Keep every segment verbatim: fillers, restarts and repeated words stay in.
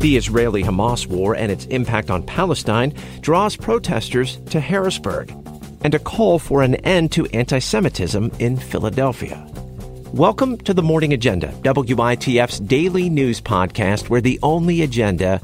The Israeli-Hamas war and its impact on Palestine draws protesters to Harrisburg, and a call for an end to anti-Semitism in Philadelphia. Welcome to The Morning Agenda, W I T F's daily news podcast where the only agenda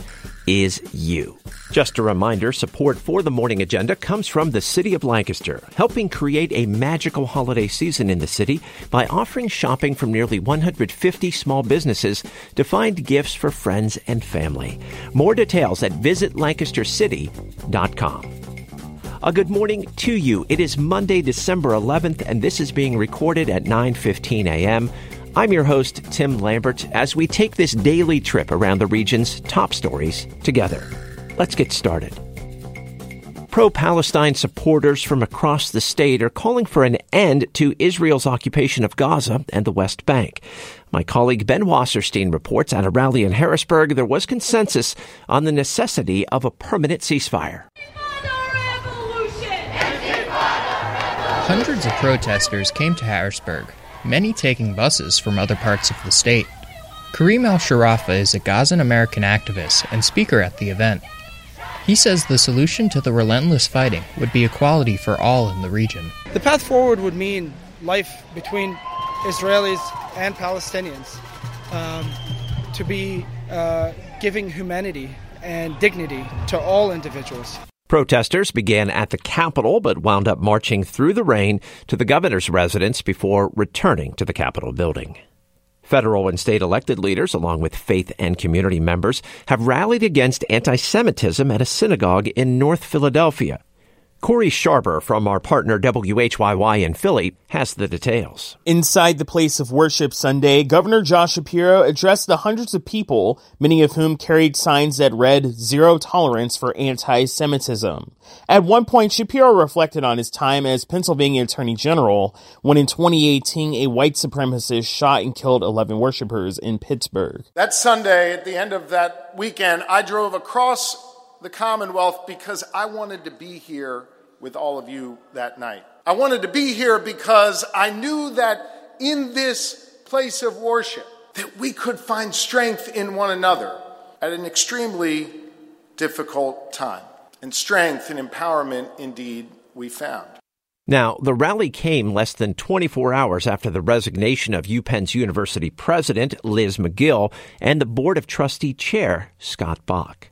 is you. Just a reminder, support for The Morning Agenda comes from the City of Lancaster, helping create a magical holiday season in the city by offering shopping from nearly one hundred fifty small businesses to find gifts for friends and family. More details at visit lancaster city dot com. A good morning to you. It is Monday, December eleventh, and this is being recorded at nine fifteen a.m. I'm your host, Tim Lambert, as we take this daily trip around the region's top stories together. Let's get started. Pro-Palestine supporters from across the state are calling for an end to Israel's occupation of Gaza and the West Bank. My colleague Ben Wasserstein reports at a rally in Harrisburg, there was consensus on the necessity of a permanent ceasefire. Hundreds of protesters came to Harrisburg, many taking buses from other parts of the state. Karim Al-Sharafa is a Gazan-American activist and speaker at the event. He says the solution to the relentless fighting would be equality for all in the region. The path forward would mean life between Israelis and Palestinians, um, to be uh, giving humanity and dignity to all individuals. Protesters began at the Capitol but wound up marching through the rain to the governor's residence before returning to the Capitol building. Federal and state elected leaders, along with faith and community members, have rallied against anti-Semitism at a synagogue in North Philadelphia. Corey Sharber from our partner W H Y Y in Philly has the details. Inside the place of worship Sunday, Governor Josh Shapiro addressed the hundreds of people, many of whom carried signs that read, "Zero tolerance for anti-Semitism." At one point, Shapiro reflected on his time as Pennsylvania Attorney General when in twenty eighteen, a white supremacist shot and killed eleven worshipers in Pittsburgh. That Sunday, at the end of that weekend, I drove across the Commonwealth because I wanted to be here with all of you that night. I wanted to be here because I knew that in this place of worship that we could find strength in one another at an extremely difficult time. And strength and empowerment, indeed, we found. Now, the rally came less than twenty-four hours after the resignation of UPenn's University President, Liz McGill, and the Board of Trustee Chair, Scott Bach.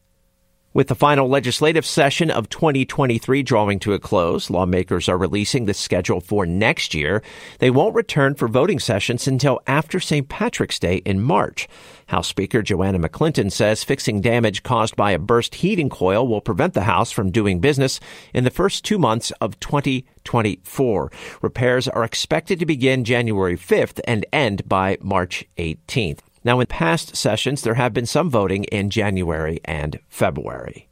With the final legislative session of twenty twenty-three drawing to a close, lawmakers are releasing the schedule for next year. They won't return for voting sessions until after Saint Patrick's Day in March. House Speaker Joanna McClinton says fixing damage caused by a burst heating coil will prevent the House from doing business in the first two months of twenty twenty-four. Repairs are expected to begin January fifth and end by March eighteenth. Now, in past sessions, there have been some voting in January and February.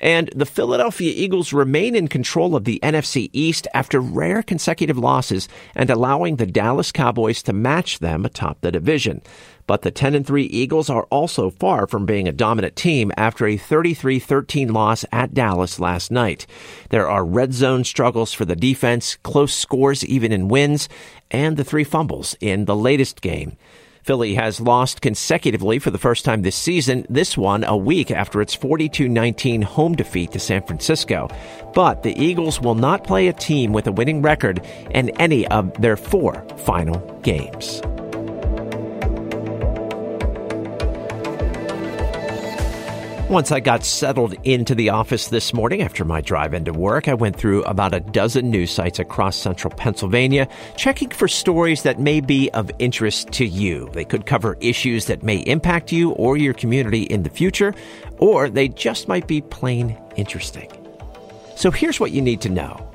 And the Philadelphia Eagles remain in control of the N F C East after rare consecutive losses and allowing the Dallas Cowboys to match them atop the division. But the ten and three Eagles are also far from being a dominant team after a thirty-three thirteen loss at Dallas last night. There are red zone struggles for the defense, close scores even in wins, and the three fumbles in the latest game. Philly has lost consecutively for the first time this season, this one a week after its forty-two nineteen home defeat to San Francisco. But the Eagles will not play a team with a winning record in any of their four final games. Once I got settled into the office this morning after my drive into work, I went through about a dozen news sites across central Pennsylvania, checking for stories that may be of interest to you. They could cover issues that may impact you or your community in the future, or they just might be plain interesting. So here's what you need to know.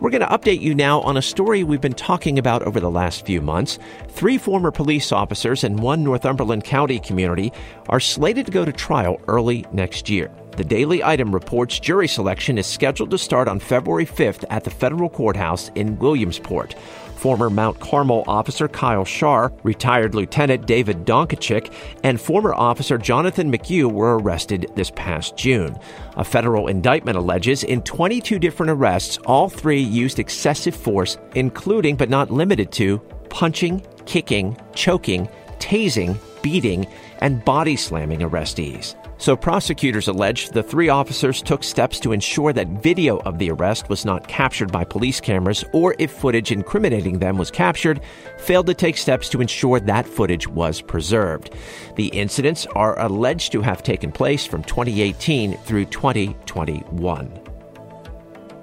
We're going to update you now on a story we've been talking about over the last few months. Three former police officers in one Northumberland County community are slated to go to trial early next year. The Daily Item reports jury selection is scheduled to start on February fifth at the federal courthouse in Williamsport. Former Mount Carmel officer Kyle Scharr, retired Lieutenant David Donkachik, and former officer Jonathan McHugh were arrested this past June. A federal indictment alleges in twenty-two different arrests, all three used excessive force, including but not limited to punching, kicking, choking, tasing, beating, and body slamming arrestees. So prosecutors alleged the three officers took steps to ensure that video of the arrest was not captured by police cameras, or if footage incriminating them was captured, failed to take steps to ensure that footage was preserved. The incidents are alleged to have taken place from twenty eighteen through twenty twenty-one.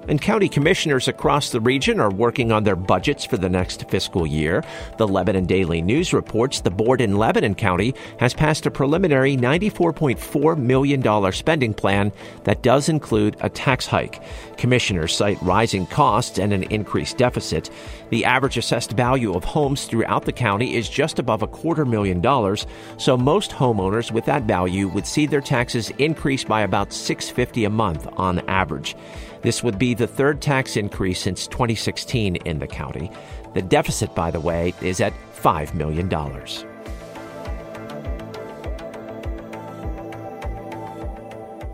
And county commissioners across the region are working on their budgets for the next fiscal year. The Lebanon Daily News reports the board in Lebanon County has passed a preliminary ninety-four point four million dollars spending plan that does include a tax hike. Commissioners cite rising costs and an increased deficit. The average assessed value of homes throughout the county is just above a quarter million dollars, so most homeowners with that value would see their taxes increase by about six hundred fifty dollars a month on average. This would be the third tax increase since twenty sixteen in the county. The deficit, by the way, is at five million dollars.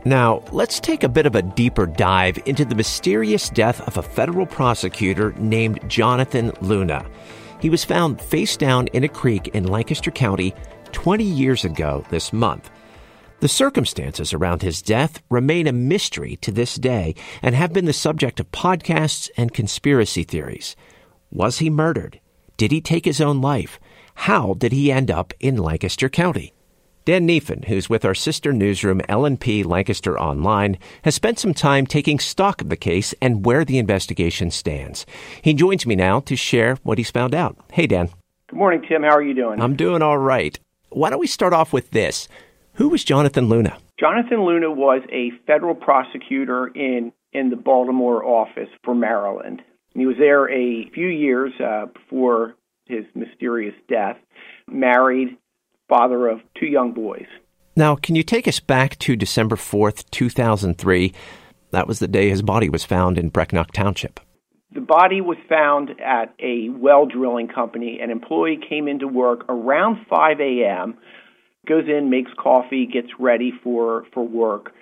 Now, let's take a bit of a deeper dive into the mysterious death of a federal prosecutor named Jonathan Luna. He was found face down in a creek in Lancaster County twenty years ago this month. The circumstances around his death remain a mystery to this day and have been the subject of podcasts and conspiracy theories. Was he murdered? Did he take his own life? How did he end up in Lancaster County? Dan Neafen, who's with our sister newsroom L N P Lancaster Online, has spent some time taking stock of the case and where the investigation stands. He joins me now to share what he's found out. Hey, Dan. Good morning, Tim. How are you doing? I'm doing all right. Why don't we start off with this? Who was Jonathan Luna? Jonathan Luna was a federal prosecutor in, in the Baltimore office for Maryland. And he was there a few years uh, before his mysterious death, married, father of two young boys. Now, can you take us back to December fourth, two thousand three? That was the day his body was found in Brecknock Township. The body was found at a well drilling company. An employee came into work around five a.m., goes in, makes coffee, gets ready for, for work.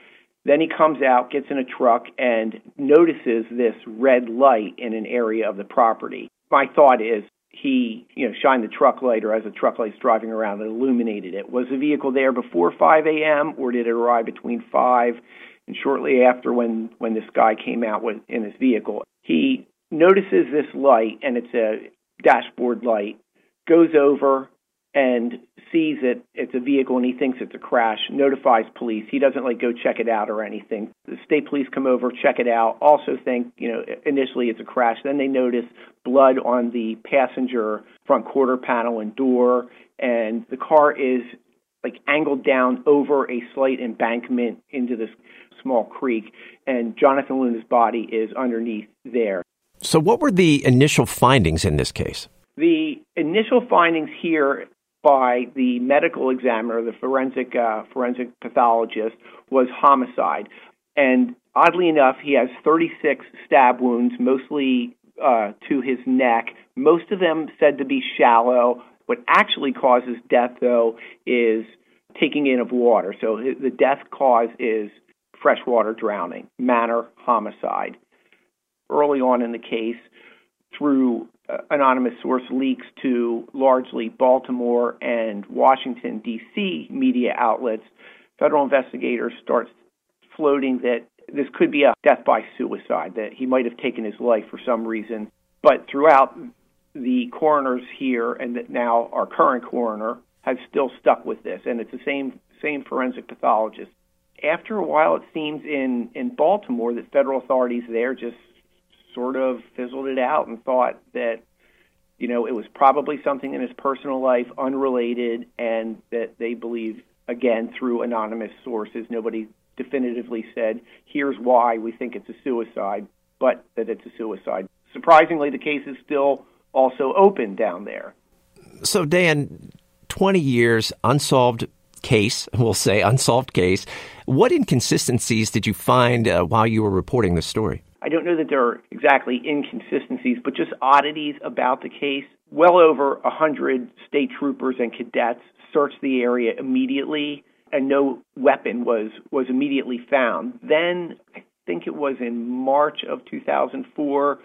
Then he comes out, gets in a truck, and notices this red light in an area of the property. My thought is he, you know, shined the truck light, or as the truck light's driving around, it illuminated it. Was the vehicle there before five a m, or did it arrive between five and shortly after when, when this guy came out with, in his vehicle? He notices this light, and it's a dashboard light, goes over, and sees it, it's a vehicle, and he thinks it's a crash, notifies police. He doesn't, like, go check it out or anything. The state police come over, check it out, also think, you know, initially it's a crash. Then they notice blood on the passenger front quarter panel and door, and the car is, like, angled down over a slight embankment into this small creek, and Jonathan Luna's body is underneath there. So what were the initial findings in this case? The initial findings here by the medical examiner, the forensic uh, forensic pathologist, was homicide. And oddly enough, he has thirty-six stab wounds, mostly uh, to his neck, most of them said to be shallow. What actually causes death, though, is taking in of water. So the death cause is freshwater drowning, manner homicide. Early on in the case, through anonymous source leaks to largely Baltimore and Washington, D C media outlets, federal investigators start floating that this could be a death by suicide, that he might have taken his life for some reason. But throughout, the coroners here, and that now our current coroner, has still stuck with this, and it's the same same forensic pathologist. After a while, it seems in, in Baltimore that federal authorities there just sort of fizzled it out and thought that, you know, it was probably something in his personal life unrelated, and that they believe, again, through anonymous sources, nobody definitively said, here's why we think it's a suicide, but that it's a suicide. Surprisingly, the case is still also open down there. So, Dan, twenty years, unsolved case, we'll say unsolved case. What inconsistencies did you find uh, while you were reporting this story? I don't know that there are exactly inconsistencies, but just oddities about the case. Well over one hundred state troopers and cadets searched the area immediately, and no weapon was, was immediately found. Then, I think it was in March of two thousand four,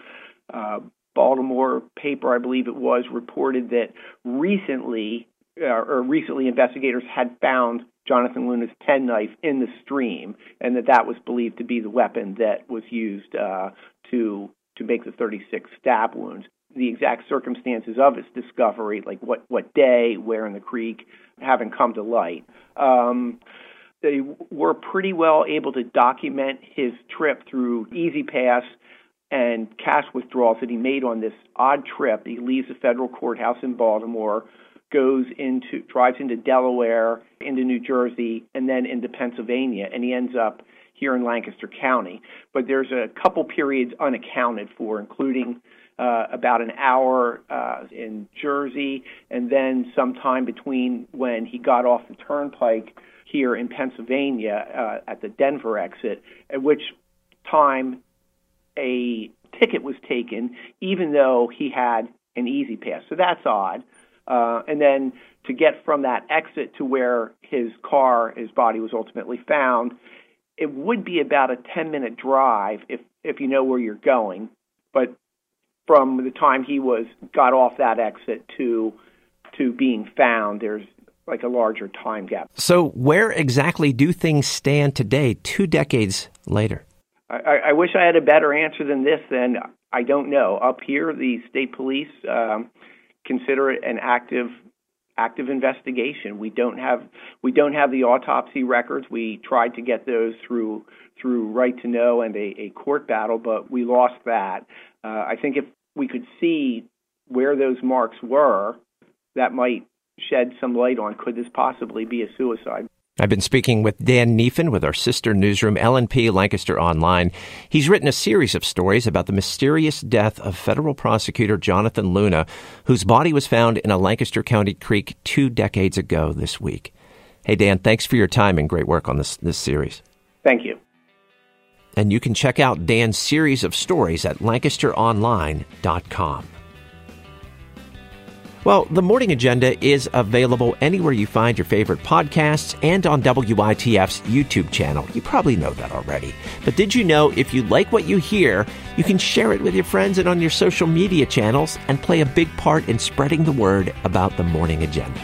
uh, Baltimore paper, I believe it was, reported that recently uh, or recently investigators had found Jonathan Luna's pen knife in the stream, and that that was believed to be the weapon that was used uh, to to make the thirty-six stab wounds. The exact circumstances of its discovery, like what, what day, where in the creek, haven't come to light. Um, they were pretty well able to document his trip through E-ZPass and cash withdrawals that he made on this odd trip. He leaves the federal courthouse in Baltimore, goes into, drives into Delaware, into New Jersey, and then into Pennsylvania, and he ends up here in Lancaster County. But there's a couple periods unaccounted for, including Uh, about an hour uh, in Jersey, and then sometime between when he got off the turnpike here in Pennsylvania uh, at the Denver exit, at which time a ticket was taken, even though he had an E-ZPass. So that's odd. Uh, and then to get from that exit to where his car, his body was ultimately found, it would be about a ten-minute drive if, if you know where you're going. But from the time he was got off that exit to to being found, there's like a larger time gap. So where exactly do things stand today, two decades later? I, I wish I had a better answer than this, then I don't know. Up here, the state police um, consider it an active active investigation. We don't have we don't have the autopsy records. We tried to get those through through right to know and a, a court battle, but we lost that. Uh, I think if we could see where those marks were, that might shed some light on could this possibly be a suicide. I've been speaking with Dan Neafen with our sister newsroom, L N P Lancaster Online. He's written a series of stories about the mysterious death of federal prosecutor Jonathan Luna, whose body was found in a Lancaster County creek two decades ago this week. Hey, Dan, thanks for your time and great work on this, this series. Thank you. And you can check out Dan's series of stories at lancaster online dot com. Well, The Morning Agenda is available anywhere you find your favorite podcasts and on W I T F's YouTube channel. You probably know that already. But did you know if you like what you hear, you can share it with your friends and on your social media channels and play a big part in spreading the word about The Morning Agenda.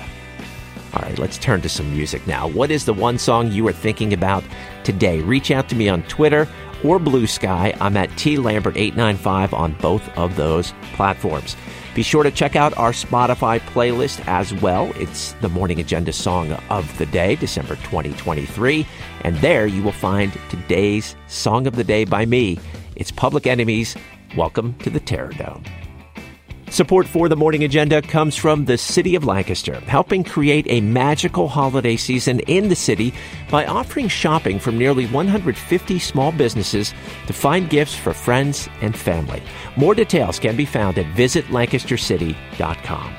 All right, let's turn to some music now. What is the one song you are thinking about today? Reach out to me on Twitter or Blue Sky. I'm at T Lambert eight nine five on both of those platforms. Be sure to check out our Spotify playlist as well. It's The Morning Agenda Song of the Day, December twenty twenty-three. And there you will find today's Song of the Day by me. It's Public Enemy's Welcome to the Terror Dome. Support for The Morning Agenda comes from the City of Lancaster, helping create a magical holiday season in the city by offering shopping from nearly one hundred fifty small businesses to find gifts for friends and family. More details can be found at visit lancaster city dot com.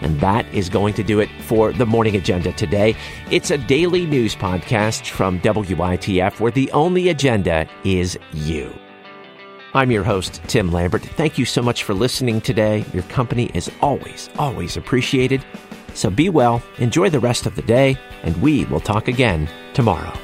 And that is going to do it for The Morning Agenda today. It's a daily news podcast from W I T F where the only agenda is you. I'm your host, Tim Lambert. Thank you so much for listening today. Your company is always, always appreciated. So be well, enjoy the rest of the day, and we will talk again tomorrow.